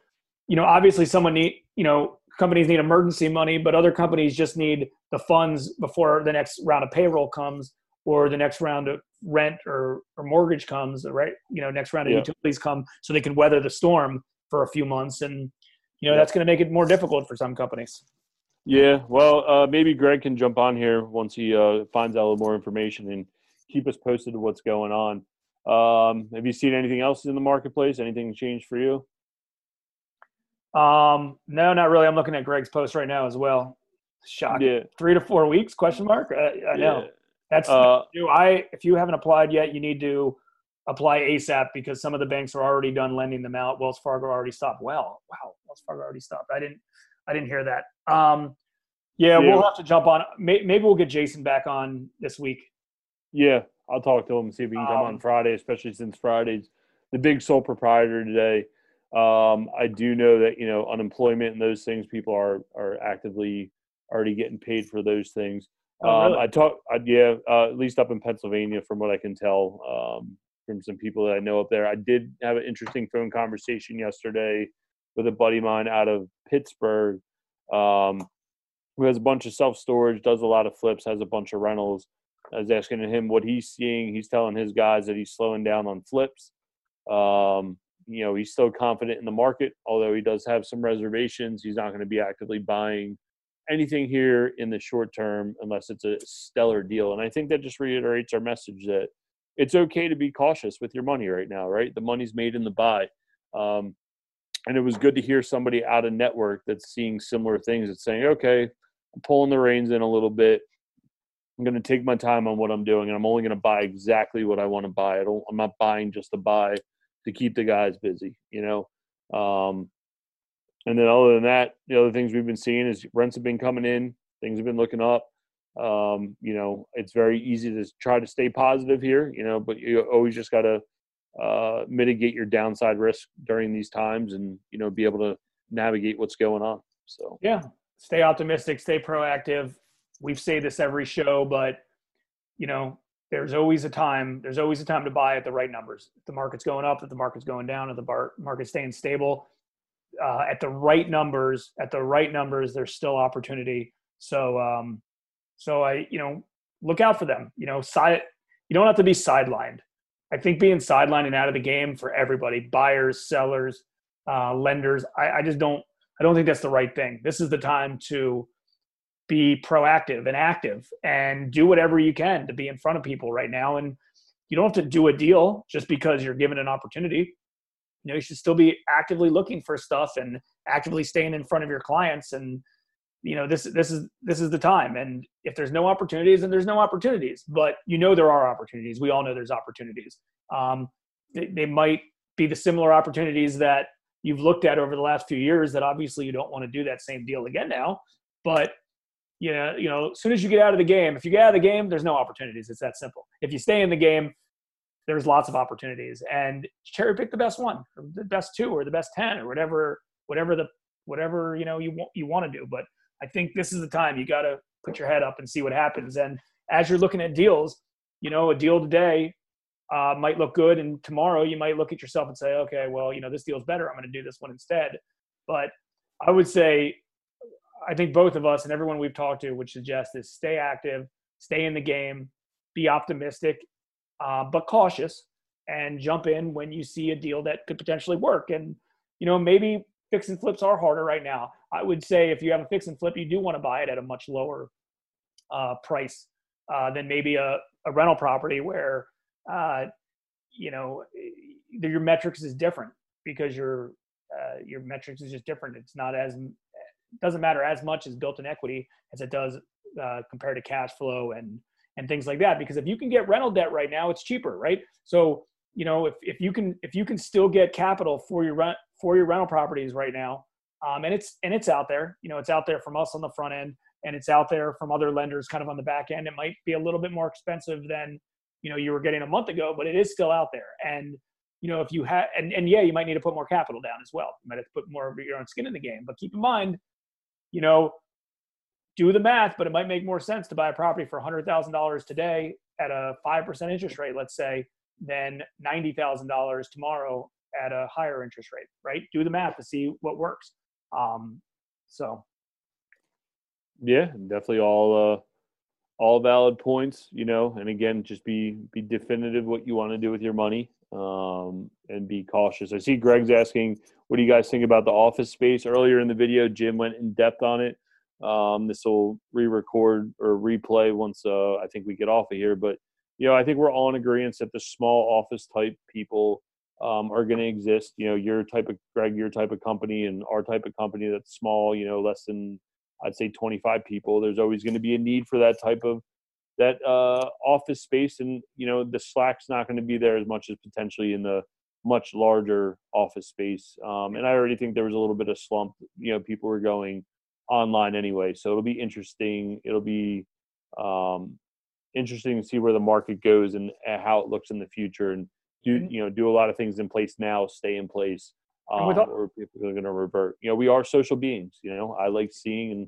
you know, obviously someone need, you know, companies need emergency money, but other companies just need the funds before the next round of payroll comes, or the next round of rent or mortgage comes, right? You know, next round of utilities come, so they can weather the storm for a few months. And, you know, that's going to make it more difficult for some companies. Yeah. Well, maybe Greg can jump on here once he finds out a little more information and keep us posted of what's going on. Have you seen anything else in the marketplace? Anything changed for you? No, not really. I'm looking at Greg's post right now as well. Shocking. Yeah. 3 to 4 weeks, question mark? I know. That's new. If you haven't applied yet, you need to apply ASAP, because some of the banks are already done lending them out. Wells Fargo already stopped. Wow, Wells Fargo already stopped. I didn't hear that. We'll have to jump on. Maybe we'll get Jason back on this week. Yeah, I'll talk to him and see if he can come on Friday, especially since Friday's the big sole proprietor today. I do know that, you know, unemployment and those things, people are actively already getting paid for those things. Really? At least up in Pennsylvania, from what I can tell, from some people that I know up there. I did have an interesting phone conversation yesterday with a buddy of mine out of Pittsburgh, who has a bunch of self-storage, does a lot of flips, has a bunch of rentals. I was asking him what he's seeing. He's telling his guys that he's slowing down on flips. You know, he's still confident in the market, although he does have some reservations. He's not going to be actively buying anything here in the short term unless it's a stellar deal. And I think that just reiterates our message that it's okay to be cautious with your money right now, right? The money's made in the buy. And it was good to hear somebody out of network that's seeing similar things. That's saying, okay, I'm pulling the reins in a little bit. I'm going to take my time on what I'm doing, and I'm only going to buy exactly what I want to buy. I'm not buying just to buy to keep the guys busy, you know? And then other than that, the other things we've been seeing is rents have been coming in. Things have been looking up. You know, it's very easy to try to stay positive here, you know, but you always just got to mitigate your downside risk during these times and, you know, be able to navigate what's going on. So, yeah, stay optimistic, stay proactive. We've said this every show, but, you know, there's always a time. There's always a time to buy at the right numbers. If the market's going up, if the market's going down, if the market's staying stable, at the right numbers, there's still opportunity. So I, you know, look out for them, you know, you don't have to be sidelined. I think being sidelined and out of the game for everybody, buyers, sellers, lenders, I don't think that's the right thing. This is the time to be proactive and active and do whatever you can to be in front of people right now. And you don't have to do a deal just because you're given an opportunity. You know, you should still be actively looking for stuff and actively staying in front of your clients. And, you know, this is the time. And if there's no opportunities, then there's no opportunities. But, you know, there are opportunities. We all know there's opportunities. They might be the similar opportunities that you've looked at over the last few years that obviously you don't want to do that same deal again now. But, you know, as soon as you get out of the game, if you get out of the game, there's no opportunities. It's that simple. If you stay in the game, there's lots of opportunities, and cherry pick the best one, or the best two, or the best 10, or whatever you know you want to do. But I think this is the time you got to put your head up and see what happens. And as you're looking at deals, you know, a deal today might look good, and tomorrow you might look at yourself and say, okay, well, you know, this deal's better. I'm going to do this one instead. But I would say, I think both of us and everyone we've talked to would suggest is stay active, stay in the game, be optimistic. But cautious, and jump in when you see a deal that could potentially work. And, you know, maybe fix and flips are harder right now. I would say if you have a fix and flip, you do want to buy it at a much lower price than maybe a rental property where, you know, your metrics is different, because your metrics is just different. It's not as, it doesn't matter as much as built-in equity as it does compared to cash flow and things like that, because if you can get rental debt right now, it's cheaper, right? So, you know, if you can still get capital for your rental properties right now, and it's out there, you know, it's out there from us on the front end, and it's out there from other lenders kind of on the back end. It might be a little bit more expensive than, you know, you were getting a month ago, but it is still out there. And, you know, if you have, and you might need to put more capital down as well. You might have to put more of your own skin in the game, but keep in mind, you know, do the math, but it might make more sense to buy a property for $100,000 today at a 5% interest rate, let's say, than $90,000 tomorrow at a higher interest rate, right? Do the math to see what works. Yeah, definitely all valid points, you know, and again, just be definitive what you want to do with your money, and be cautious. I see Greg's asking, what do you guys think about the office space? Earlier in the video, Jim went in depth on it. This will re-record or replay once I think we get off of here. But, you know, I think we're all in agreement that the small office type people are going to exist. You know, your type of, Greg, your type of company and our type of company that's small, you know, less than, I'd say 25 people, there's always going to be a need for that type of that office space. And, you know, the slack's not going to be there as much as potentially in the much larger office space. And I already think there was a little bit of slump, you know, people were going online anyway. So it'll be interesting. It'll be interesting to see where the market goes and how it looks in the future, and do a lot of things in place now, stay in place. Or people are going to revert. You know, we are social beings. You know, I like seeing and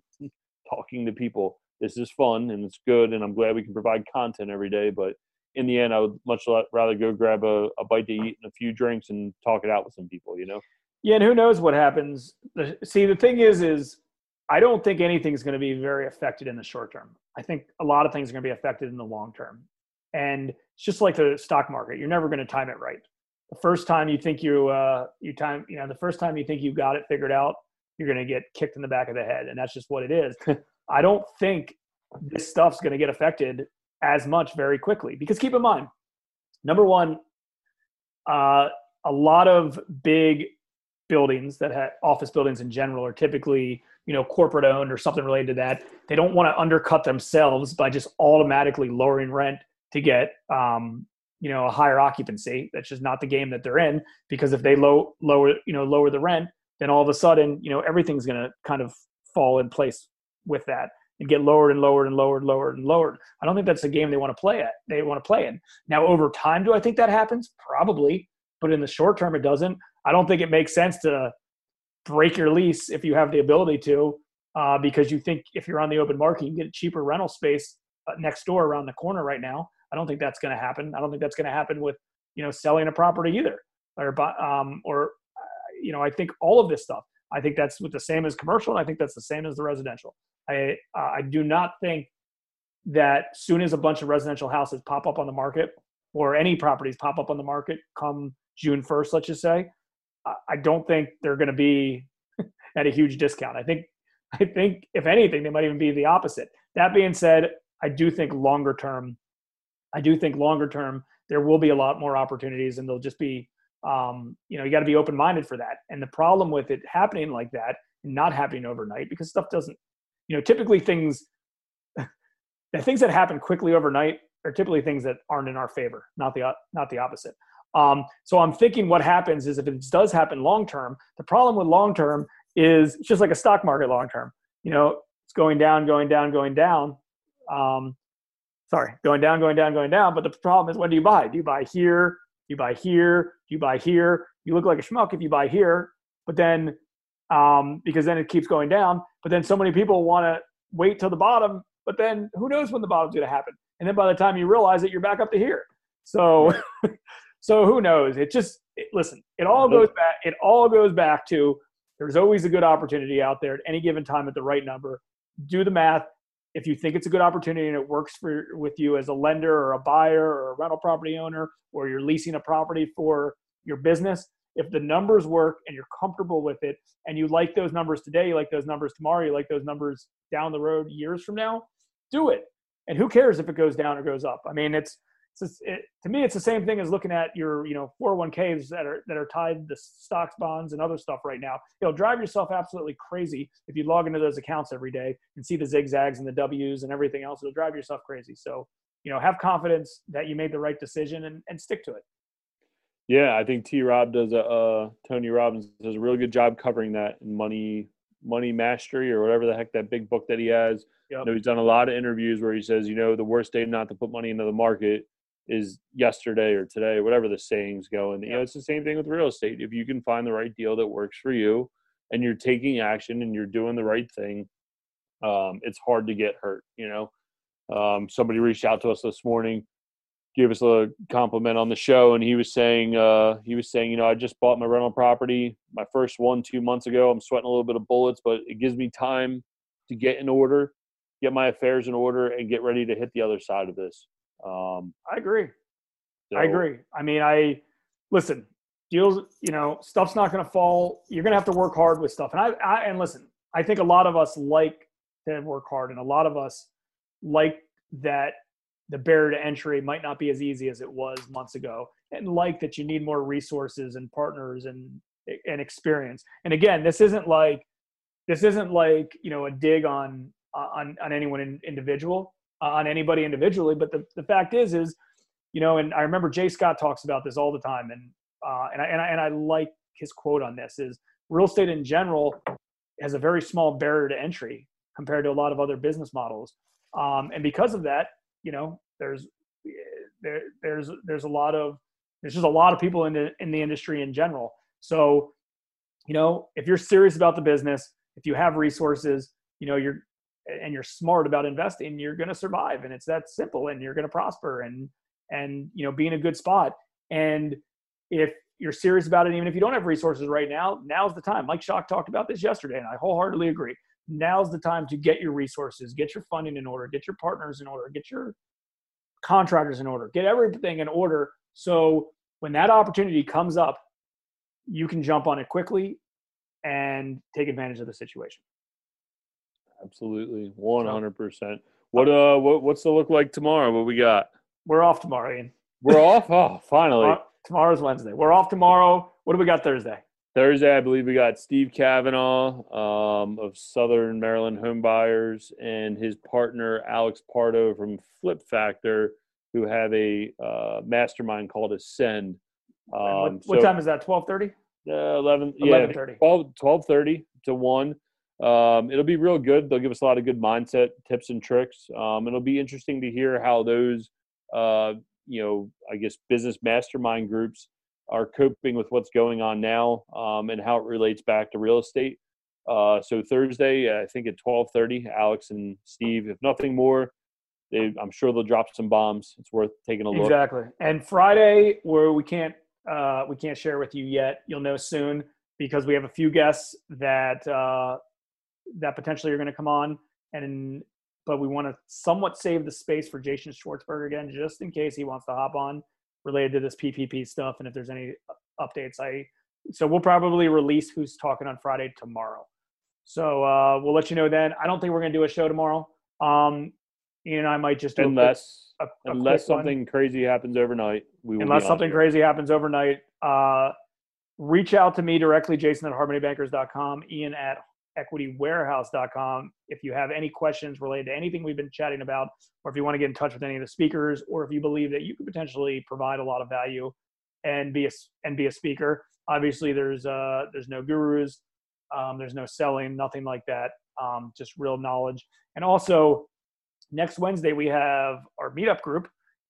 talking to people. This is fun and it's good, and I'm glad we can provide content every day. But in the end, I would much rather go grab a bite to eat and a few drinks and talk it out with some people, you know? Yeah, and who knows what happens. See, the thing is I don't think anything's going to be very affected in the short term. I think a lot of things are going to be affected in the long term. And it's just like the stock market. You're never going to time it right. The first time you think the first time you think you got it figured out, you're going to get kicked in the back of the head. And that's just what it is. I don't think this stuff's going to get affected as much very quickly, because keep in mind, number one, a lot of big buildings that have office buildings in general are typically, you know, corporate owned or something related to that. They don't want to undercut themselves by just automatically lowering rent to get, a higher occupancy. That's just not the game that they're in, because if they lower the rent, then all of a sudden, you know, everything's going to kind of fall in place with that and get lowered and lowered and lowered, lowered and lowered. I don't think that's the game they want to play at. They want to play in. Now, over time, do I think that happens? Probably, but in the short term, it doesn't. I don't think it makes sense to break your lease if you have the ability to, because you think if you're on the open market, you can get a cheaper rental space next door around the corner right now. I don't think that's going to happen. I don't think that's going to happen with, you know, selling a property either, I think all of this stuff. I think that's the same as commercial, and I think that's the same as the residential. I do not think that soon as a bunch of residential houses pop up on the market, or any properties pop up on the market come June 1st, let's just say, I don't think they're going to be at a huge discount. I think if anything, they might even be the opposite. That being said, I do think longer term, there will be a lot more opportunities, and they'll just be, you got to be open-minded for that. And the problem with it happening like that and not happening overnight, because stuff doesn't, typically the things that happen quickly overnight are typically things that aren't in our favor, not the opposite. So I'm thinking what happens is, if it does happen long-term, the problem with long-term is it's just like a stock market long-term, it's going down. Going down. But the problem is, when do you buy? Do you buy here? Do you buy here? Do you buy here? You look like a schmuck if you buy here, but then, because then it keeps going down, but then so many people want to wait till the bottom, but then who knows when the bottom's going to happen. And then by the time you realize it, you're back up to here. So who knows? It all goes back to, there's always a good opportunity out there at any given time at the right number. Do the math. If you think it's a good opportunity and it works with you as a lender or a buyer or a rental property owner, or you're leasing a property for your business, if the numbers work and you're comfortable with it, and you like those numbers today, you like those numbers tomorrow, you like those numbers down the road years from now, do it. And who cares if it goes down or goes up? I mean, to me, it's the same thing as looking at your 401ks that are tied to stocks, bonds, and other stuff right now. It'll drive yourself absolutely crazy if you log into those accounts every day and see the zigzags and the W's and everything else. It'll drive yourself crazy. So, have confidence that you made the right decision and stick to it. Yeah, I think Tony Robbins does a really good job covering that in Money Mastery, or whatever the heck that big book that he has. Yep. You know, he's done a lot of interviews where he says, the worst day not to put money into the market is yesterday or today, whatever the sayings go. And, it's the same thing with real estate. If you can find the right deal that works for you and you're taking action and you're doing the right thing, it's hard to get hurt. Somebody reached out to us this morning gave us a compliment on the show, and he was saying, you know, I just bought my rental property, my first one 2 months ago. I'm sweating a little bit of bullets, but it gives me time to get in order, get my affairs in order, and get ready to hit the other side of this. I agree. So, I agree. I mean, listen, deals, you know, stuff's not going to fall. You're going to have to work hard with stuff. And and listen, I think a lot of us like to work hard, and a lot of us like that the barrier to entry might not be as easy as it was months ago, and like that you need more resources and partners and experience. And again, this isn't like, you know, a dig on anyone individual, on anybody individually. But the fact is, you know, and I remember Jay Scott talks about this all the time. And I like his quote on this is real estate in general has a very small barrier to entry compared to a lot of other business models. And because of that, you know, there's just a lot of people in the industry in general. So, you know, if you're serious about the business, if you have resources, you know, you're smart about investing, you're going to survive, and it's that simple, and you're going to prosper and, you know, be in a good spot. And if you're serious about it, even if you don't have resources right now, now's the time. Mike Shock talked about this yesterday, and I wholeheartedly agree. Now's the time to get your resources, get your funding in order, get your partners in order, get your contractors in order, get everything in order. So when that opportunity comes up, you can jump on it quickly and take advantage of the situation. Absolutely. 100%. What's it look like tomorrow? What we got? We're off tomorrow, Ian. We're off? Oh, finally. Tomorrow's Wednesday. We're off tomorrow. What do we got Thursday? Thursday, I believe we got Steve Kavanaugh of Southern Maryland Home Buyers and his partner, Alex Pardo from Flip Factor, who have a mastermind called Ascend. What time is that, 12:30? 11:30. 12:30 to 1. It'll be real good. They'll give us a lot of good mindset tips and tricks. It'll be interesting to hear how those, you know, I guess business mastermind groups are coping with what's going on now, and how it relates back to real estate. So Thursday, I think at 12:30, Alex and Steve, if nothing more, I'm sure they'll drop some bombs. It's worth taking a look. Exactly. And Friday, where we can't share with you yet. You'll know soon, because we have a few guests that potentially are going to come on, but we want to somewhat save the space for Jason Schwartzberger again, just in case he wants to hop on, related to this PPP stuff, and if there's any updates. So we'll probably release who's talking on Friday tomorrow. So we'll let you know then. I don't think we're going to do a show tomorrow. Ian and I might just do unless something crazy happens overnight. Reach out to me directly, Jason at hardmoneybankers.com, Ian at equitywarehouse.com. If you have any questions related to anything we've been chatting about, or if you want to get in touch with any of the speakers, or if you believe that you could potentially provide a lot of value and be a speaker. Obviously there's no gurus, there's no selling, nothing like that. Just real knowledge. And also next Wednesday we have our meetup group,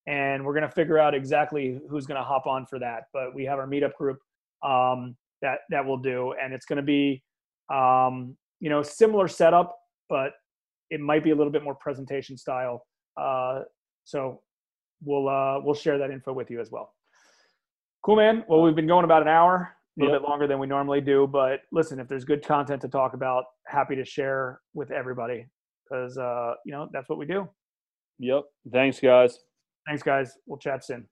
and we're going to figure out exactly who's going to hop on for that. But we have our meetup group that we'll do, and it's going to be you know, similar setup, but it might be a little bit more presentation style. So we'll share that info with you as well. Cool, man. Well, we've been going about an hour, a little bit longer than we normally do, but listen, if there's good content to talk about, happy to share with everybody, because you know, that's what we do. Yep. Thanks guys. We'll chat soon.